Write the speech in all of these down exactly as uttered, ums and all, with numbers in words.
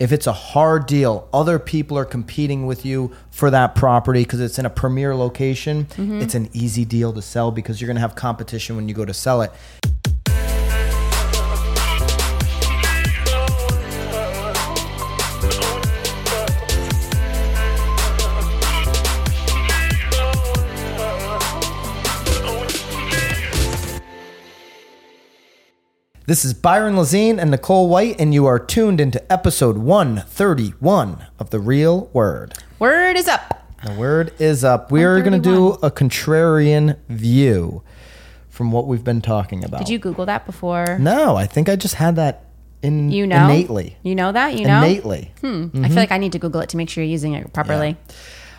If it's a hard deal, other people are competing with you for that property because it's in a premier location, mm-hmm. it's an easy deal to sell because you're going to have competition when you go to sell it. This is Byron Lazine and Nicole White, and you are tuned into episode one thirty-one of The Real Word. Word is up. The word is up. We are going to do a contrarian view from what we've been talking about. Did you Google that before? No, I think I just had that in, you know? innately. You know that? You know? Innately. Hmm. Mm-hmm. I feel like I need to Google it to make sure you're using it properly.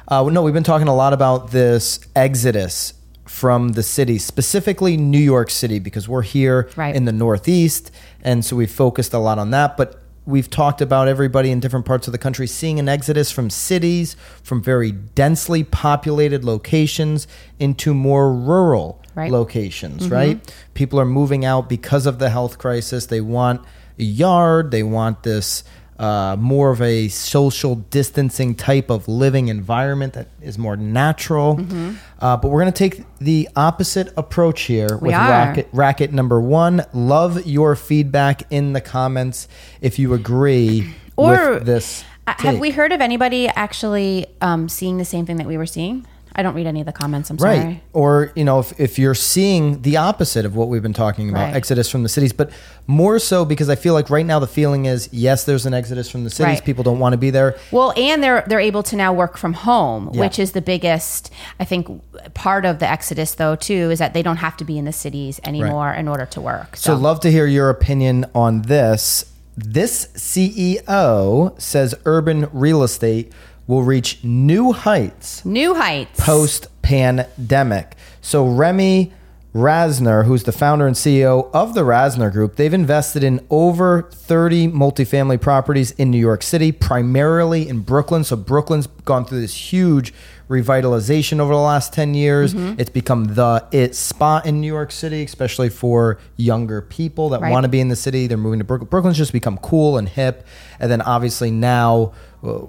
Yeah. Uh, no, we've been talking a lot about this exodus from the city, specifically New York City, because we're here right. in the Northeast. And so we've focused a lot on that. But we've talked about everybody in different parts of the country seeing an exodus from cities, from very densely populated locations into more rural right. locations, mm-hmm. right? People are moving out because of the health crisis. They want a yard. They want this uh, more of a social distancing type of living environment that is more natural. Mm-hmm. Uh, but we're going to take the opposite approach here we with racket, racket number one. Love your feedback in the comments if you agree or with this take. Have we heard of anybody actually um, seeing the same thing that we were seeing? I don't read any of the comments, I'm sorry. Right. Or, you know, if, if you're seeing the opposite of what we've been talking about, right. exodus from the cities, but more so because I feel like right now the feeling is, yes, there's an exodus from the cities. Right. People don't want to be there. Well, and they're they're able to now work from home, yeah. which is the biggest, I think, part of the exodus, though, too, is that they don't have to be in the cities anymore right. in order to work. So. so love to hear your opinion on this. This C E O says urban real estate will reach new heights. New heights. Post-pandemic. So Remy Raisner, who's the founder and C E O of the Raisner Group, they've invested in over thirty multifamily properties in New York City, primarily in Brooklyn. So Brooklyn's gone through this huge revitalization over the last ten years. Mm-hmm. It's become the it spot in New York City, especially for younger people that right. want to be in the city. They're moving to Brooklyn. Brooklyn's just become cool and hip. And then obviously now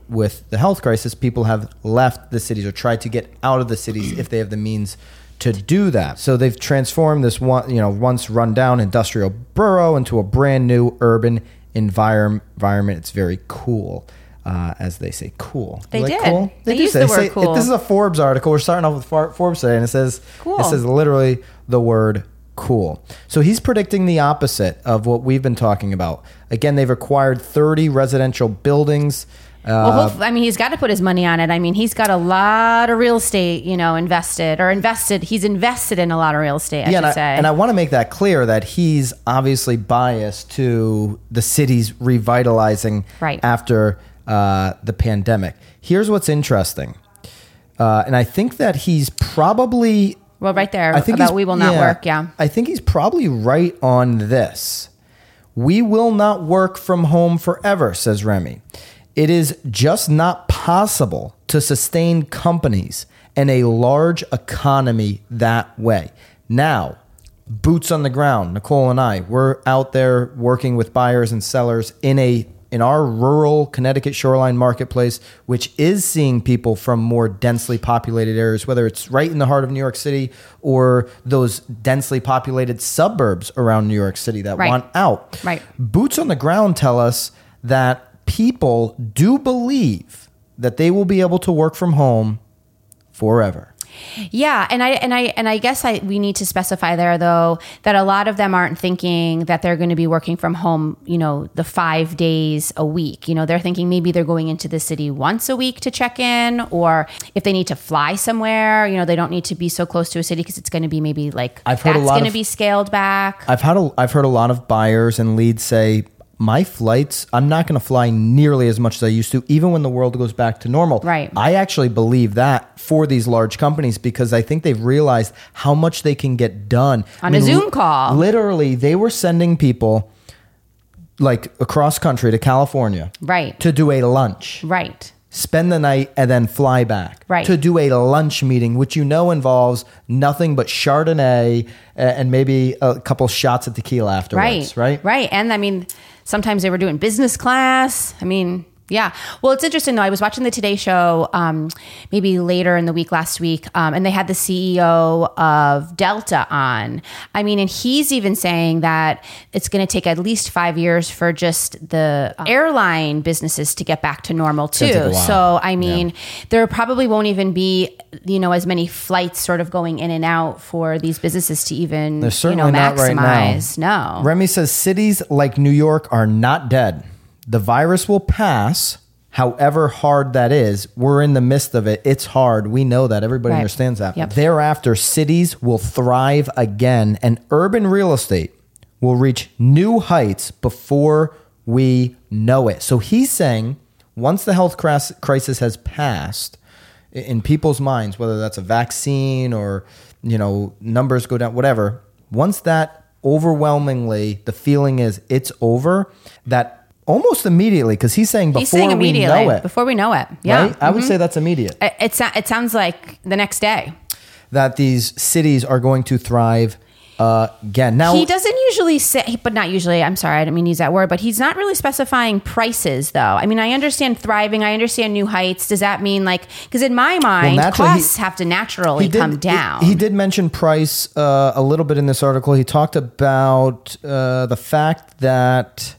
with the health crisis, people have left the cities or tried to get out of the cities if they have the means to do that. So they've transformed this one, you know, once run down industrial borough into a brand new urban environment. It's very cool. Uh, as they say, cool. They like did. Cool? They, they used the word say, cool. It, this is a Forbes article. We're starting off with Far- Forbes today, and it says cool. It says literally the word cool. So he's predicting the opposite of what we've been talking about. Again, they've acquired thirty residential buildings. Uh, well, hopefully, I mean, he's got to put his money on it. I mean, he's got a lot of real estate, you know, invested or invested. He's invested in a lot of real estate, I yeah, should and say. I, and I want to make that clear that he's obviously biased to the city's revitalizing right. after Uh, the pandemic. Here's what's interesting. Uh, and I think that he's probably... Well, right there, I think about we will not yeah, work, yeah. I think he's probably right on this. We will not work from home forever, says Remy. It is just not possible to sustain companies and a large economy that way. Now, boots on the ground, Nicole and I, we're out there working with buyers and sellers in a in our rural Connecticut shoreline marketplace, which is seeing people from more densely populated areas, whether it's right in the heart of New York City or those densely populated suburbs around New York City that right. want out. Right. Boots on the ground tell us that people do believe that they will be able to work from home forever. Yeah, and I and I and I guess I we need to specify there though that a lot of them aren't thinking that they're going to be working from home, you know, the five days a week. You know, they're thinking maybe they're going into the city once a week to check in, or if they need to fly somewhere, you know, they don't need to be so close to a city because it's going to be maybe like I've heard that's going to be scaled back. I've had a, I've heard a lot of buyers and leads say, my flights, I'm not going to fly nearly as much as I used to, even when the world goes back to normal. Right. I actually believe that for these large companies because I think they've realized how much they can get done. On I mean, a Zoom call. Literally, they were sending people like across country to California. Right. To do a lunch. Right. Spend the night and then fly back right. to do a lunch meeting, which you know involves nothing but Chardonnay and maybe a couple shots of tequila afterwards. Right. Right. Right. And I mean... Sometimes they were doing business class. I mean, yeah. Well, it's interesting though. I was watching the Today Show um, maybe later in the week last week, um, and they had the C E O of Delta on. I mean, and he's even saying that it's going to take at least five years for just the um, airline businesses to get back to normal too. So, I mean, yeah. there probably won't even be, you know, as many flights sort of going in and out for these businesses to even, They're certainly you know, maximize. Not right now. No. Remy says cities like New York are not dead. The virus will pass, however hard that is. We're in the midst of it. It's hard. We know that. Everybody right. understands that. Yep. Thereafter, cities will thrive again, and urban real estate will reach new heights before we know it. So he's saying once the health crisis has passed, in people's minds, whether that's a vaccine or, you know, numbers go down, whatever, once that overwhelmingly, the feeling is it's over, that almost immediately, because he's saying before he's saying we know it. Before we know it, yeah. Right? Mm-hmm. I would say that's immediate. It, it, it sounds like the next day. That these cities are going to thrive uh, again. Now he doesn't usually say, but not usually, I'm sorry, I didn't mean to use that word, but he's not really specifying prices, though. I mean, I understand thriving, I understand new heights. Does that mean like, because in my mind, well, costs he, have to naturally did, come down. He, he did mention price uh, a little bit in this article. He talked about uh, the fact that...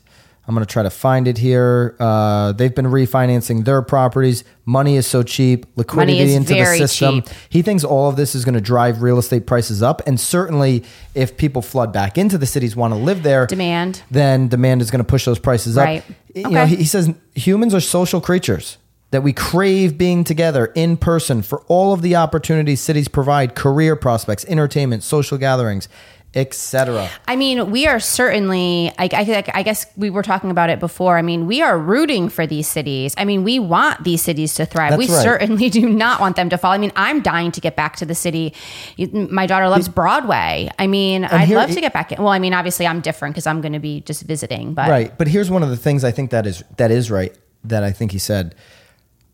I'm going to try to find it here. Uh, they've been refinancing their properties. Money is so cheap. Liquidity into the system. Cheap. He thinks all of this is going to drive real estate prices up. And certainly if people flood back into the cities, want to live there, demand, then demand is going to push those prices up. Right. You okay. know, he, he says humans are social creatures, that we crave being together in person for all of the opportunities cities provide, career prospects, entertainment, social gatherings, et cetera. I mean, we are certainly, I, I, I guess we were talking about it before. I mean, we are rooting for these cities. I mean, we want these cities to thrive. That's we right. certainly do not want them to fall. I mean, I'm dying to get back to the city. My daughter loves Broadway. I mean, and I'd here, love to get back in. Well, I mean, obviously I'm different because I'm going to be just visiting. But Right. But here's one of the things I think that is that is right, that I think he said.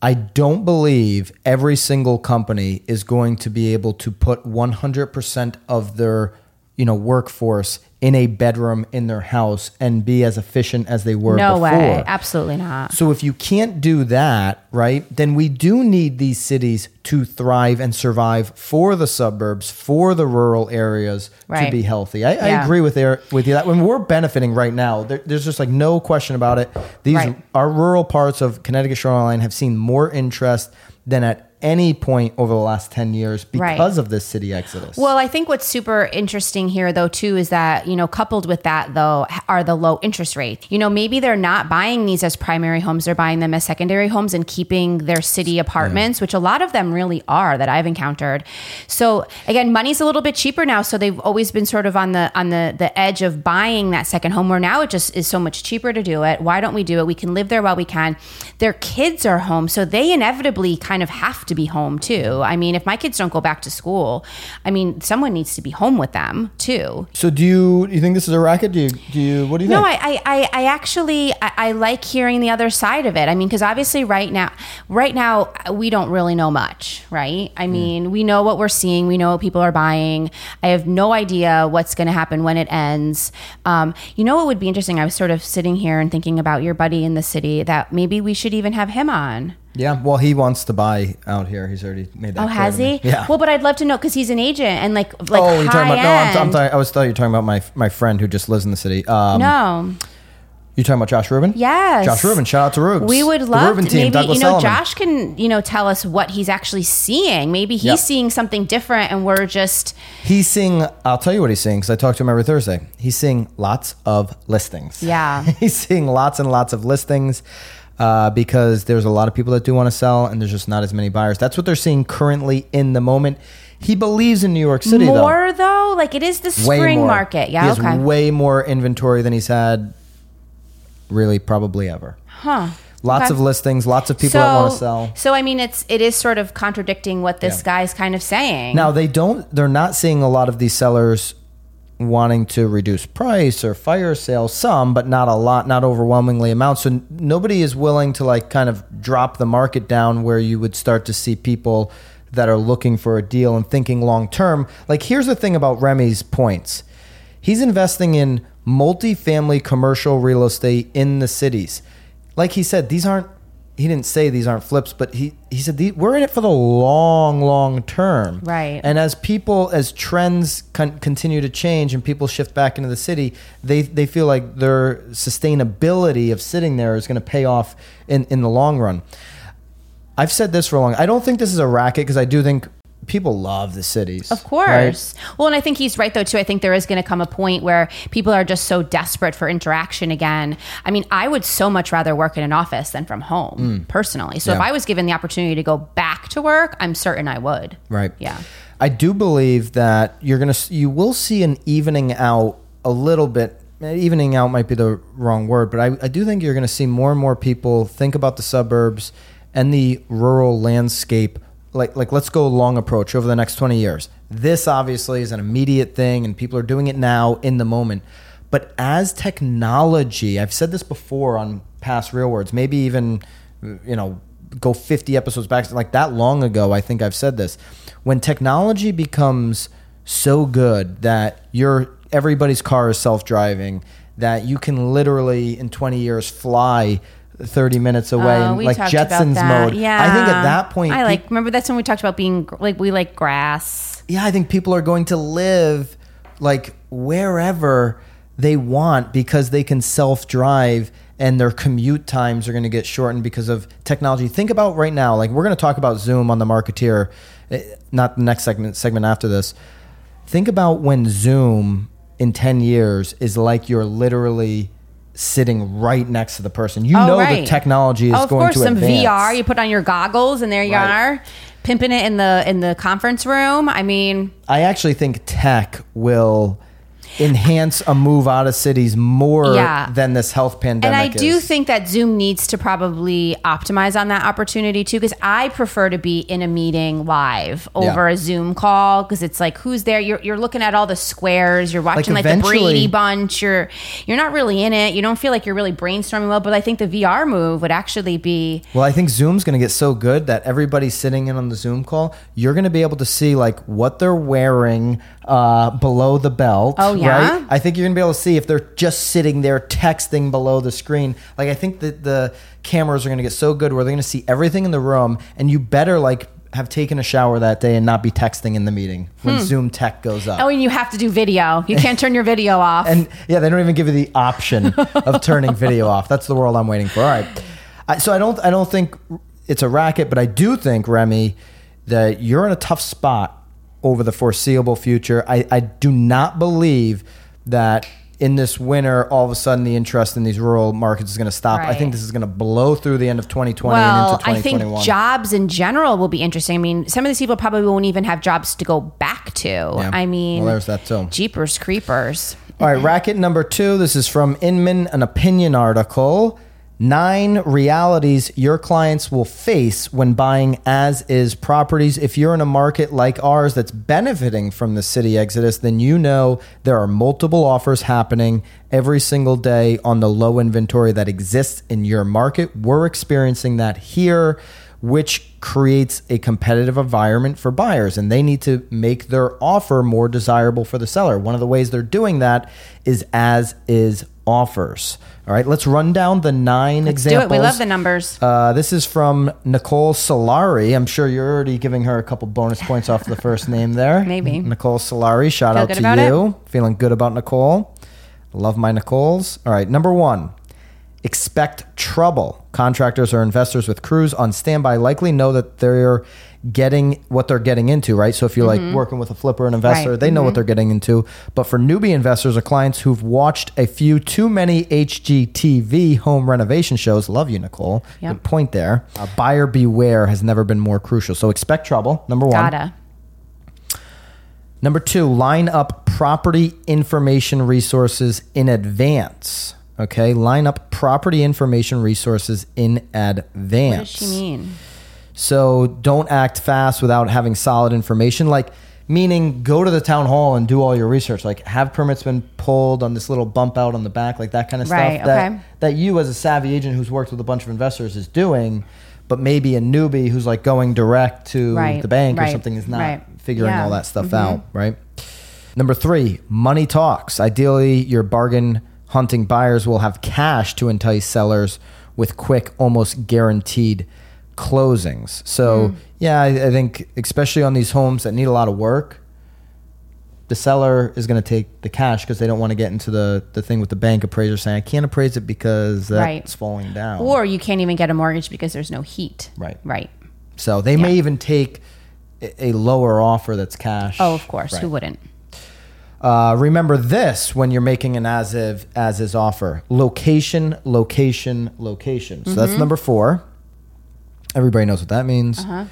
I don't believe every single company is going to be able to put one hundred percent of their you know, workforce in a bedroom in their house and be as efficient as they were no before. Way. Absolutely not. So if you can't do that, right, then we do need these cities to thrive and survive for the suburbs, for the rural areas right. to be healthy. I, yeah. I agree with there, with you that when we're benefiting right now, there, there's just like no question about it. These right. our rural parts of Connecticut shoreline have seen more interest than at any point over the last ten years because right. of this city exodus. Well, I think what's super interesting here though too is that, you know, coupled with that though are the low interest rates. You know, maybe they're not buying these as primary homes, they're buying them as secondary homes and keeping their city apartments, yeah. which a lot of them really are that I've encountered. So again, money's a little bit cheaper now, so they've always been sort of on the on the the edge of buying that second home where now it just is so much cheaper to do it. Why don't we do it? We can live there while we can. Their kids are home, so they inevitably kind of have to to be home too. I mean, if my kids don't go back to school, I mean, someone needs to be home with them too. So do you, do you think this is a racket? Do you, do you, what do you no, think? No, I, I, I actually, I, I like hearing the other side of it. I mean, cause obviously right now, right now we don't really know much, right? I mean, mm. we know what we're seeing. We know what people are buying. I have no idea what's going to happen when it ends. Um, you know, what would be interesting. I was sort of sitting here and thinking about your buddy in the city that maybe we should even have him on. Yeah, well, he wants to buy out here. He's already made that. Oh, has he? Yeah. Well, but I'd love to know because he's an agent and like like oh, you're talking about, no, I'm, I'm talking, I was thought you were talking about my my friend who just lives in the city. Um, no. You're talking about Josh Rubin? Yes. Josh Rubin, shout out to Rubes. We would love the Rubin to, team, maybe, Douglas you know, Elliman. Josh can, you know, tell us what he's actually seeing. Maybe he's yep. seeing something different and we're just... He's seeing, I'll tell you what he's seeing because I talk to him every Thursday. He's seeing lots of listings. Yeah. He's seeing lots and lots of listings. Uh, because there's a lot of people that do want to sell and there's just not as many buyers. That's what they're seeing currently in the moment. He believes in New York City more, though. More though? Like it is the spring market. Yeah, he okay. has way more inventory than he's had really probably ever. Huh. Lots okay. of listings, lots of people so, that want to sell. So I mean, it's it is sort of contradicting what this yeah. guy's kind of saying. Now they don't, they're not seeing a lot of these sellers wanting to reduce price or fire sale, some, but not a lot, not overwhelmingly amount. So n- nobody is willing to like kind of drop the market down where you would start to see people that are looking for a deal and thinking long term. Like here's the thing about Remy's points. He's investing in multifamily commercial real estate in the cities. Like he said, these aren't, he didn't say these aren't flips, but he, he said, these, we're in it for the long, long term. Right. And as people, as trends con- continue to change and people shift back into the city, they, they feel like their sustainability of sitting there is going to pay off in, in the long run. I've said this for a long, I don't think this is a racket because I do think people love the cities. Of course. Right? Well, and I think he's right though too. I think there is going to come a point where people are just so desperate for interaction again. I mean, I would so much rather work in an office than from home mm. personally. So yeah. if I was given the opportunity to go back to work, I'm certain I would. Right. Yeah. I do believe that you're going to, you will see an evening out a little bit. Evening out might be the wrong word, but I, I do think you're going to see more and more people think about the suburbs and the rural landscape. Like, like, let's go long approach over the next twenty years. This obviously is an immediate thing and people are doing it now in the moment. But as technology, I've said this before on past Real Words, maybe even, you know, go fifty episodes back, like that long ago, I think I've said this. When technology becomes so good that your everybody's car is self-driving, that you can literally in twenty years fly thirty minutes away, oh, and like Jetsons mode. Yeah. I think at that point, I like, pe- remember that's when we talked about being like, we like grass. Yeah. I think people are going to live like wherever they want because they can self-drive and their commute times are going to get shortened because of technology. Think about right now, like we're going to talk about Zoom on the Marketeer, not the next segment, segment after this. Think about when Zoom in ten years is like you're literally sitting right next to the person. You oh, know right. the technology is oh, going course, to advance. Of course, some V R. You put on your goggles and there you right. are, pimping it in the in the conference room. I mean... I actually think tech will enhance a move out of cities more yeah. than this health pandemic. And I is. do think that Zoom needs to probably optimize on that opportunity too, because I prefer to be in a meeting live over yeah. a Zoom call, because it's like, who's there? You're you're looking at all the squares, you're watching like, like the Brady Bunch, you're you're not really in it, you don't feel like you're really brainstorming well, but I think the V R move would actually be... Well, I think Zoom's going to get so good that everybody's sitting in on the Zoom call, you're going to be able to see like what they're wearing uh, below the belt. Oh, yeah. Right? I think you're going to be able to see if they're just sitting there texting below the screen. Like, I think that the cameras are going to get so good where they're going to see everything in the room, and you better, like, have taken a shower that day and not be texting in the meeting when hmm. Zoom tech goes up. Oh, and you have to do video. You can't turn your video off. And, yeah, they don't even give you the option of turning video off. That's the world I'm waiting for. All right. I, so I don't, I don't think it's a racket, but I do think, Remy, that you're in a tough spot over the foreseeable future. I, I do not believe that in this winter, all of a sudden the interest in these rural markets is going to stop. Right. I think this is going to blow through the end of twenty twenty well, and into twenty twenty-one. Well, I think jobs in general will be interesting. I mean, some of these people probably won't even have jobs to go back to. Yeah. I mean, well, there's that too. Jeepers creepers. All right, racket number two. This is from Inman, an opinion article. Nine realities your clients will face when buying as-is properties. If you're in a market like ours that's benefiting from the city exodus, then you know there are multiple offers happening every single day on the low inventory that exists in your market. We're experiencing that here, which creates a competitive environment for buyers, and they need to make their offer more desirable for the seller. One of the ways they're doing that is as-is offers. All right, let's run down the nine let's examples. Do it. We love the numbers. Uh, this is from Nicole Solari. I'm sure you're already giving her a couple bonus points off the first name there. Maybe. Nicole Solari, shout Feel out to you. It? Feeling good about Nicole. Love my Nicoles. All right, number one, expect trouble. Contractors or investors with crews on standby likely know that they're getting what they're getting into, right? So if you're mm-hmm. like working with a flipper, an investor, right. they know mm-hmm. what they're getting into. But for newbie investors or clients who've watched a few too many H G T V home renovation shows, love you, Nicole. Yep. Good point there. Uh, buyer beware has never been more crucial. So expect trouble, number one. Gotta. Number two, line up property information resources in advance. Okay, line up property information resources in advance. What does she mean? So don't act fast without having solid information. Like, meaning go to the town hall and do all your research. Like, have permits been pulled on this little bump out on the back, like that kind of right, stuff that, okay. that you as a savvy agent who's worked with a bunch of investors is doing, but maybe a newbie who's like going direct to right, the bank right, or something is not right. figuring yeah. all that stuff mm-hmm. out, right? Number three, money talks. Ideally, your bargain hunting buyers will have cash to entice sellers with quick, almost guaranteed closings. So mm. yeah, I, I think especially on these homes that need a lot of work, the seller is going to take the cash because they don't want to get into the, the thing with the bank appraiser saying, I can't appraise it because that's right. falling down. Or you can't even get a mortgage because there's no heat. Right. Right. So they yeah. may even take a lower offer that's cash. Oh, of course. Right. Who wouldn't? Uh, remember this when you're making an as if, as is offer. Location, location, location. So mm-hmm. that's number four. Everybody knows what that means. Uh-huh.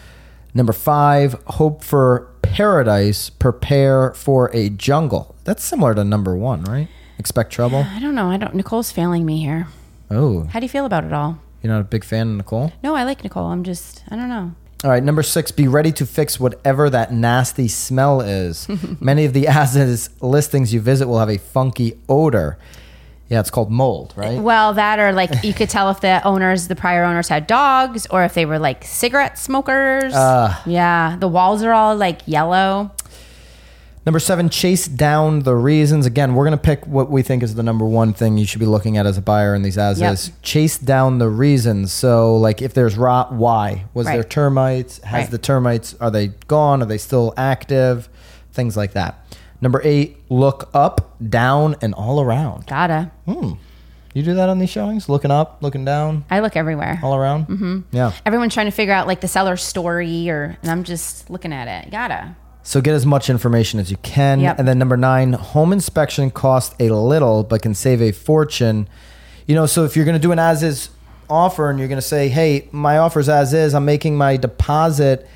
Number five, hope for paradise, prepare for a jungle. That's similar to number one, right? Expect trouble. I don't know. I don't. Nicole's failing me here. Oh. How do you feel about it all? You're not a big fan of Nicole? No, I like Nicole. I'm just, I don't know. All right, number six, be ready to fix whatever that nasty smell is. Many of the as-is listings you visit will have a funky odor. Yeah, it's called mold, right? Well, that or like you could tell if the owners, the prior owners had dogs or if they were like cigarette smokers. Uh, yeah, the walls are all like yellow. Number seven, chase down the reasons. Again, we're going to pick what we think is the number one thing you should be looking at as a buyer in these as is. Yep. Chase down the reasons. So like if there's rot, why? Was right. there termites? Has right. the termites, are they gone? Are they still active? Things like that. Number eight, look up, down, and all around. Gotta. Hmm. You do that on these showings? Looking up, looking down? I look everywhere. All around? Mm-hmm. Yeah. Everyone's trying to figure out like the seller's story or, and I'm just looking at it. Gotta. So get as much information as you can. Yep. And then number nine, home inspection costs a little, but can save a fortune. You know, so if you're going to do an as-is offer and you're going to say, hey, my offer's as-is, I'm making my deposit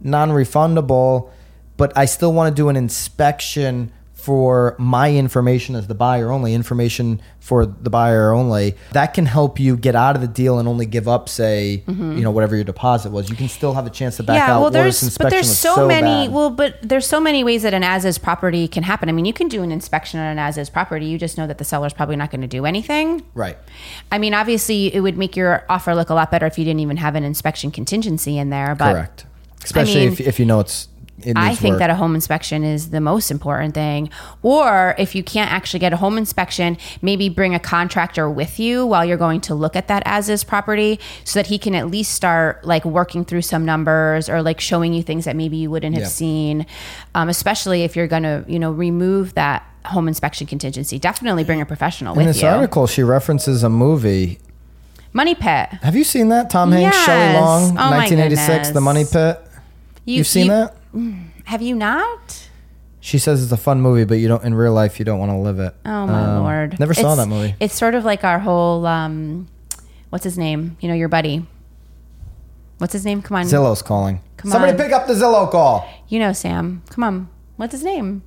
non-refundable, but I still want to do an inspection for my information as the buyer only, information for the buyer only. That can help you get out of the deal and only give up, say, mm-hmm. you know, whatever your deposit was. You can still have a chance to back yeah, out. Well, there's, but there's so, so many, bad. well, but there's so many ways that an as-is property can happen. I mean, you can do an inspection on an as-is property. You just know that the seller's probably not going to do anything. Right. I mean, obviously it would make your offer look a lot better if you didn't even have an inspection contingency in there. But correct. Especially I mean, if, if you know it's, I think work. that a home inspection is the most important thing. Or if you can't actually get a home inspection, maybe bring a contractor with you while you're going to look at that as-is property so that he can at least start like working through some numbers or like showing you things that maybe you wouldn't have yeah. seen, um, especially if you're going to, you know, remove that home inspection contingency. Definitely bring a professional In with you. In this article, she references a movie. Money Pit. Have you seen that? Tom Hanks, yes. Shelley Long, oh nineteen eighty-six, The Money Pit. You, You've seen you, that? Have you not? She says it's a fun movie, but you don't. In real life, you don't want to live it. Oh my um, lord! Never saw it's, that movie. It's sort of like our whole, um, what's his name? You know, your buddy. What's his name? Come on. Zillow's calling. Come Somebody on. Somebody pick up the Zillow call. You know, Sam. Come on. What's his name?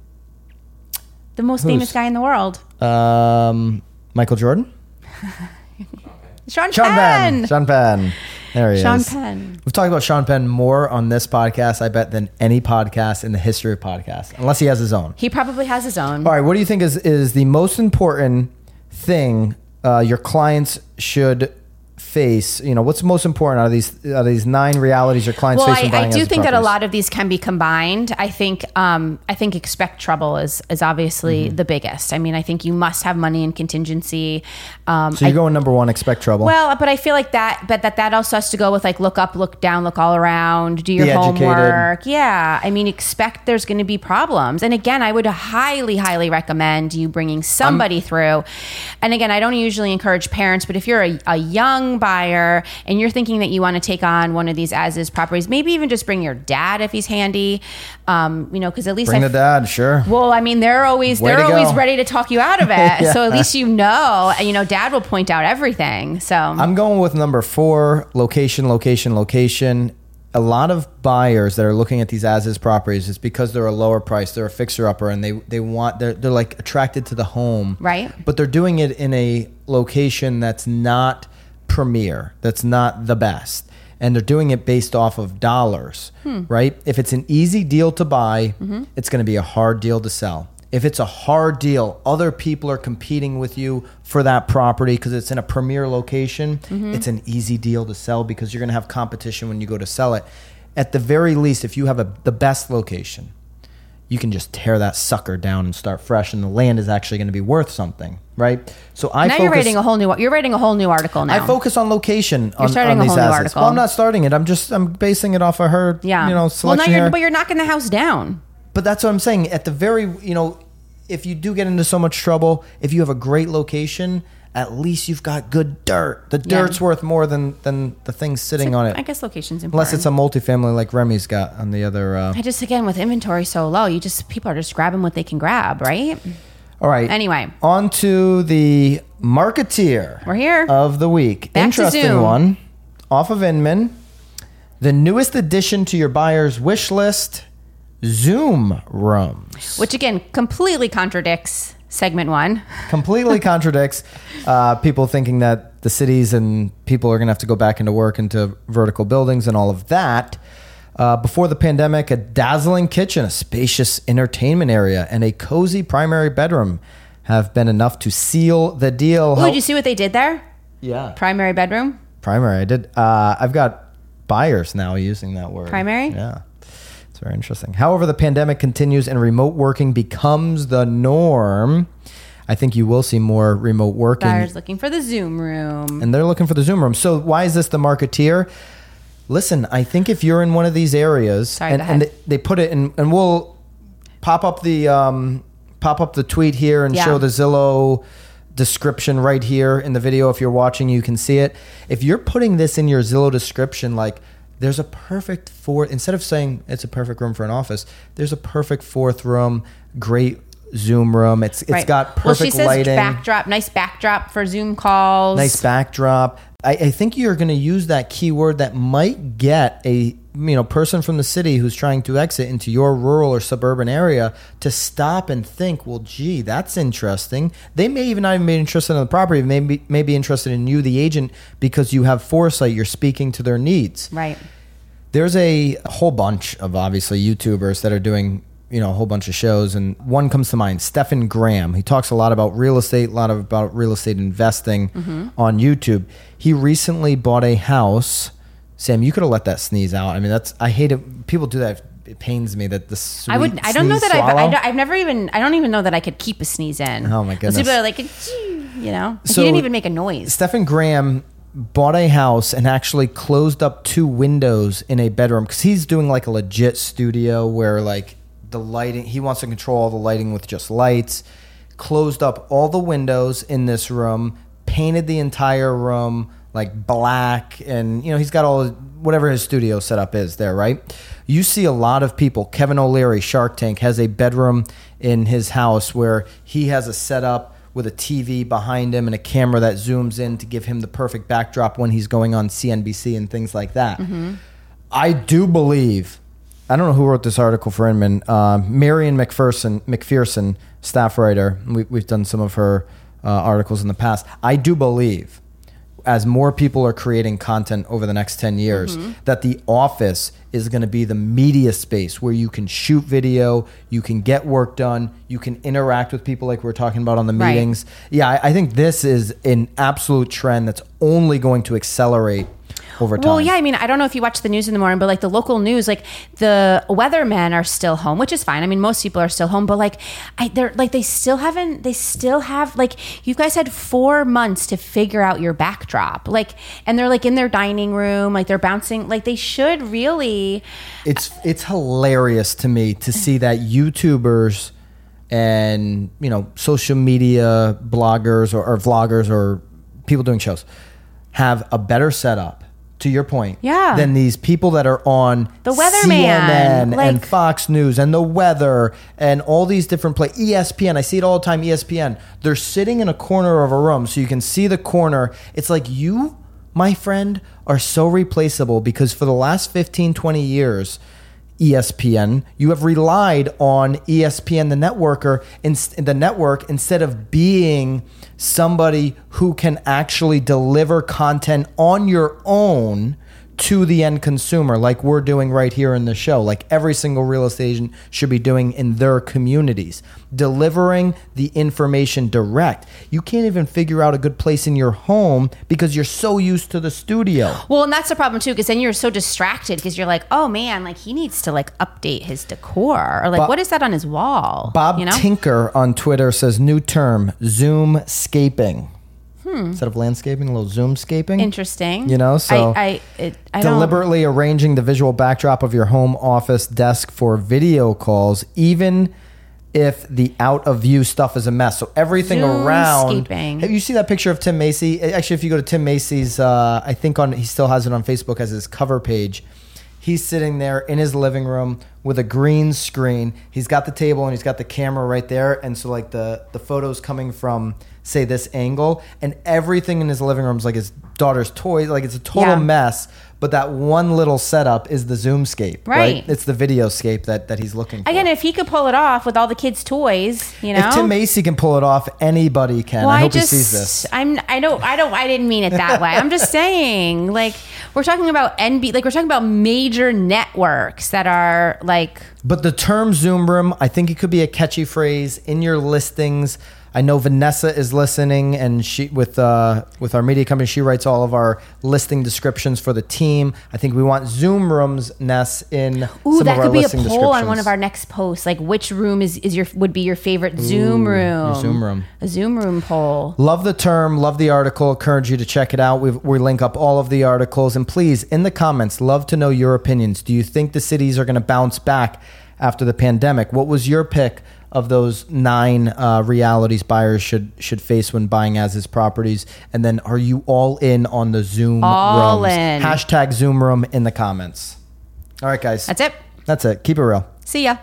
The most Who's? famous guy in the world. Um, Michael Jordan. Sean, Sean Penn. Penn. Sean Penn. There he Sean is. Sean Penn. We've talked about Sean Penn more on this podcast, I bet, than any podcast in the history of podcasts, unless he has his own. He probably has his own. All right. What do you think is, is the most important thing uh, your clients should face? You know, what's most important out of these out of these nine realities your clients well, face? Well, I, I do think that a lot of these can be combined. I think um, I think expect trouble is is obviously mm-hmm. the biggest. I mean, I think you must have money in contingency. Um, so you're I, going number one, expect trouble. Well, but I feel like that, but that that also has to go with like look up, look down, look all around, do your be homework. Educated. Yeah, I mean, expect there's going to be problems. And again, I would highly, highly recommend you bringing somebody I'm, through. And again, I don't usually encourage parents, but if you're a, a young buyer and you're thinking that you want to take on one of these as-is properties, maybe even just bring your dad if he's handy, um, you know, because at least bring I, the dad, sure. Well, I mean, they're always Way they're always go. ready to talk you out of it, yeah. so at least you know, you know, dad will point out everything. So I'm going with number four: location, location, location. A lot of buyers that are looking at these as-is properties, it's because they're a lower price, they're a fixer-upper, and they they want they're they're like attracted to the home, right? But they're doing it in a location that's not premier, that's not the best, and they're doing it based off of dollars, hmm. right? If it's an easy deal to buy, mm-hmm. it's going to be a hard deal to sell. If it's a hard deal, other people are competing with you for that property because it's in a premier location. Mm-hmm. It's an easy deal to sell because you're going to have competition when you go to sell it. At the very least, if you have a, the best location, you can just tear that sucker down and start fresh, and the land is actually going to be worth something, right? So I now focus, you're writing a whole new you're writing a whole new article now. I focus on location. You're on, starting on a whole new assets. Article. Well, I'm not starting it. I'm just I'm basing it off of her. Yeah. You know, selection. Well, now you're, but you're knocking the house down. But that's what I'm saying. At the very, you know, if you do get into so much trouble, if you have a great location, at least you've got good dirt. The dirt's yeah. worth more than, than the thing sitting so, on it. I guess location's important. Unless it's a multifamily like Remy's got on the other. Uh, I just, again, with inventory so low, you just people are just grabbing what they can grab, right? All right. Anyway. On to the marketeer. We're here. Of the week. Back Interesting one. Off of Inman. The newest addition to your buyer's wish list, Zoom Rooms. Which, again, completely contradicts segment one. Completely contradicts uh, people thinking that the cities and people are going to have to go back into work, into vertical buildings and all of that. Uh, before the pandemic, a dazzling kitchen, a spacious entertainment area, and a cozy primary bedroom have been enough to seal the deal. Oh, did you see what they did there? Yeah. Primary bedroom? Primary. I did. Uh, I've got buyers now using that word. Primary? Yeah. Very interesting. However, the pandemic continues and remote working becomes the norm. I think you will see more remote working. Buyers looking for the Zoom room. And they're looking for the Zoom room. So why is this the marketeer? Listen, I think if you're in one of these areas, Sorry, and, and they, they put it in, and we'll pop up the um, pop up the tweet here and yeah. show the Zillow description right here in the video. If you're watching, you can see it. If you're putting this in your Zillow description, like, there's a perfect fourth, instead of saying it's a perfect room for an office, there's a perfect fourth room, great Zoom room. It's It's right. got perfect well, she says lighting. Backdrop, nice backdrop for Zoom calls. Nice backdrop. I, I think you're going to use that keyword that might get a you know person from the city who's trying to exit into your rural or suburban area to stop and think, well, gee, that's interesting. They may even not even be interested in the property. They may be, may be interested in you, the agent, because you have foresight. You're speaking to their needs. Right. There's a whole bunch of, obviously, YouTubers that are doing you know a whole bunch of shows, and one comes to mind, Stephen Graham. He talks a lot about real estate, a lot of, about real estate investing mm-hmm. on YouTube. He recently bought a house. Sam, you could have let that sneeze out. I mean, that's I hate it. People do that. It pains me that the sweet I would. I don't know that I've, I don't, I've never even. I don't even know that I could keep a sneeze in. Oh my goodness! People are like, you know, so he didn't even make a noise. Stephen Graham bought a house and actually closed up two windows in a bedroom because he's doing like a legit studio where like the lighting. He wants to control all the lighting with just lights. Closed up all the windows in this room. Painted the entire room like black, and you know he's got all whatever his studio setup is there, right? You see a lot of people. Kevin O'Leary, Shark Tank, has a bedroom in his house where he has a setup with a T V behind him and a camera that zooms in to give him the perfect backdrop when he's going on C N B C and things like that. Mm-hmm. I do believe, I don't know who wrote this article for Inman, uh, Marion McPherson, McPherson, staff writer. We, we've done some of her uh, articles in the past. I do believe, as more people are creating content over the next ten years, mm-hmm. that the office is going to be the media space where you can shoot video, you can get work done, you can interact with people like we were talking about on the meetings. Right. Yeah, I, I think this is an absolute trend that's only going to accelerate over time. Well, yeah, I mean, I don't know if you watch the news in the morning, but like the local news, like the weathermen are still home, which is fine. I mean, most people are still home, but like, I, they're like, they still haven't, they still have, like, you guys had four months to figure out your backdrop. Like, and they're like in their dining room, like they're bouncing, like they should really. It's, it's hilarious to me to see that YouTubers and, you know, social media bloggers or, or vloggers or people doing shows have a better setup, to your point, yeah, than these people that are on the weatherman, C N N like, and Fox News and the weather and all these different places. E S P N, I see it all the time, E S P N. They're sitting in a corner of a room so you can see the corner. It's like you, my friend, are so replaceable because for the last fifteen, twenty years, E S P N, you have relied on E S P N, the networker, in, the network, instead of being somebody who can actually deliver content on your own to the end consumer, like we're doing right here in the show, like every single real estate agent should be doing in their communities, delivering the information direct. You can't even figure out a good place in your home because you're so used to the studio. Well, and that's the problem too, because then you're so distracted because you're like, oh man, like he needs to like update his decor, or like, Bob, what is that on his wall? Bob you know? Tinker on Twitter says, new term, Zoomscaping. Hmm. Instead of landscaping, a little zoomscaping. Interesting. You know, so I, I, it, I deliberately don't... arranging the visual backdrop of your home, office, desk for video calls, even if the out of view stuff is a mess. So everything Zoom around. Zoomscaping. Have you seen that picture of Tim Macy? Actually, if you go to Tim Macy's, uh, I think on he still has it on Facebook as his cover page. He's sitting there in his living room with a green screen. He's got the table and he's got the camera right there, and so like the the photos coming from, say, this angle, and everything in his living room is like his daughter's toys, like it's a total yeah. mess. But that one little setup is the Zoomscape, right? right? It's the videoscape that, that he's looking for. Again, if he could pull it off with all the kids' toys, you know. If Tim Macy can pull it off, anybody can. Well, I, I hope just, he sees this. I'm, I don't, I don't, I didn't mean it that way. I'm just saying, like, we're talking about N B, like we're talking about major networks that are like. But the term Zoom Room, I think it could be a catchy phrase in your listings. I know Vanessa is listening, and she with uh, with our media company, she writes all of our listing descriptions for the team. I think we want Zoom Rooms nests in Ooh, some of our listing descriptions. Ooh, that could be a poll on one of our next posts. Like, which room is, is your would be your favorite Zoom Ooh, room? Zoom Room. A Zoom Room poll. Love the term. Love the article. Encourage you to check it out. We've, we link up all of the articles. And please, in the comments, love to know your opinions. Do you think the cities are going to bounce back after the pandemic? What was your pick of those nine uh, realities buyers should should face when buying as-is properties? And then, are you all in on the Zoom all rooms? In. Hashtag Zoom Room in the comments. All right, guys. That's it. That's it. Keep it real. See ya.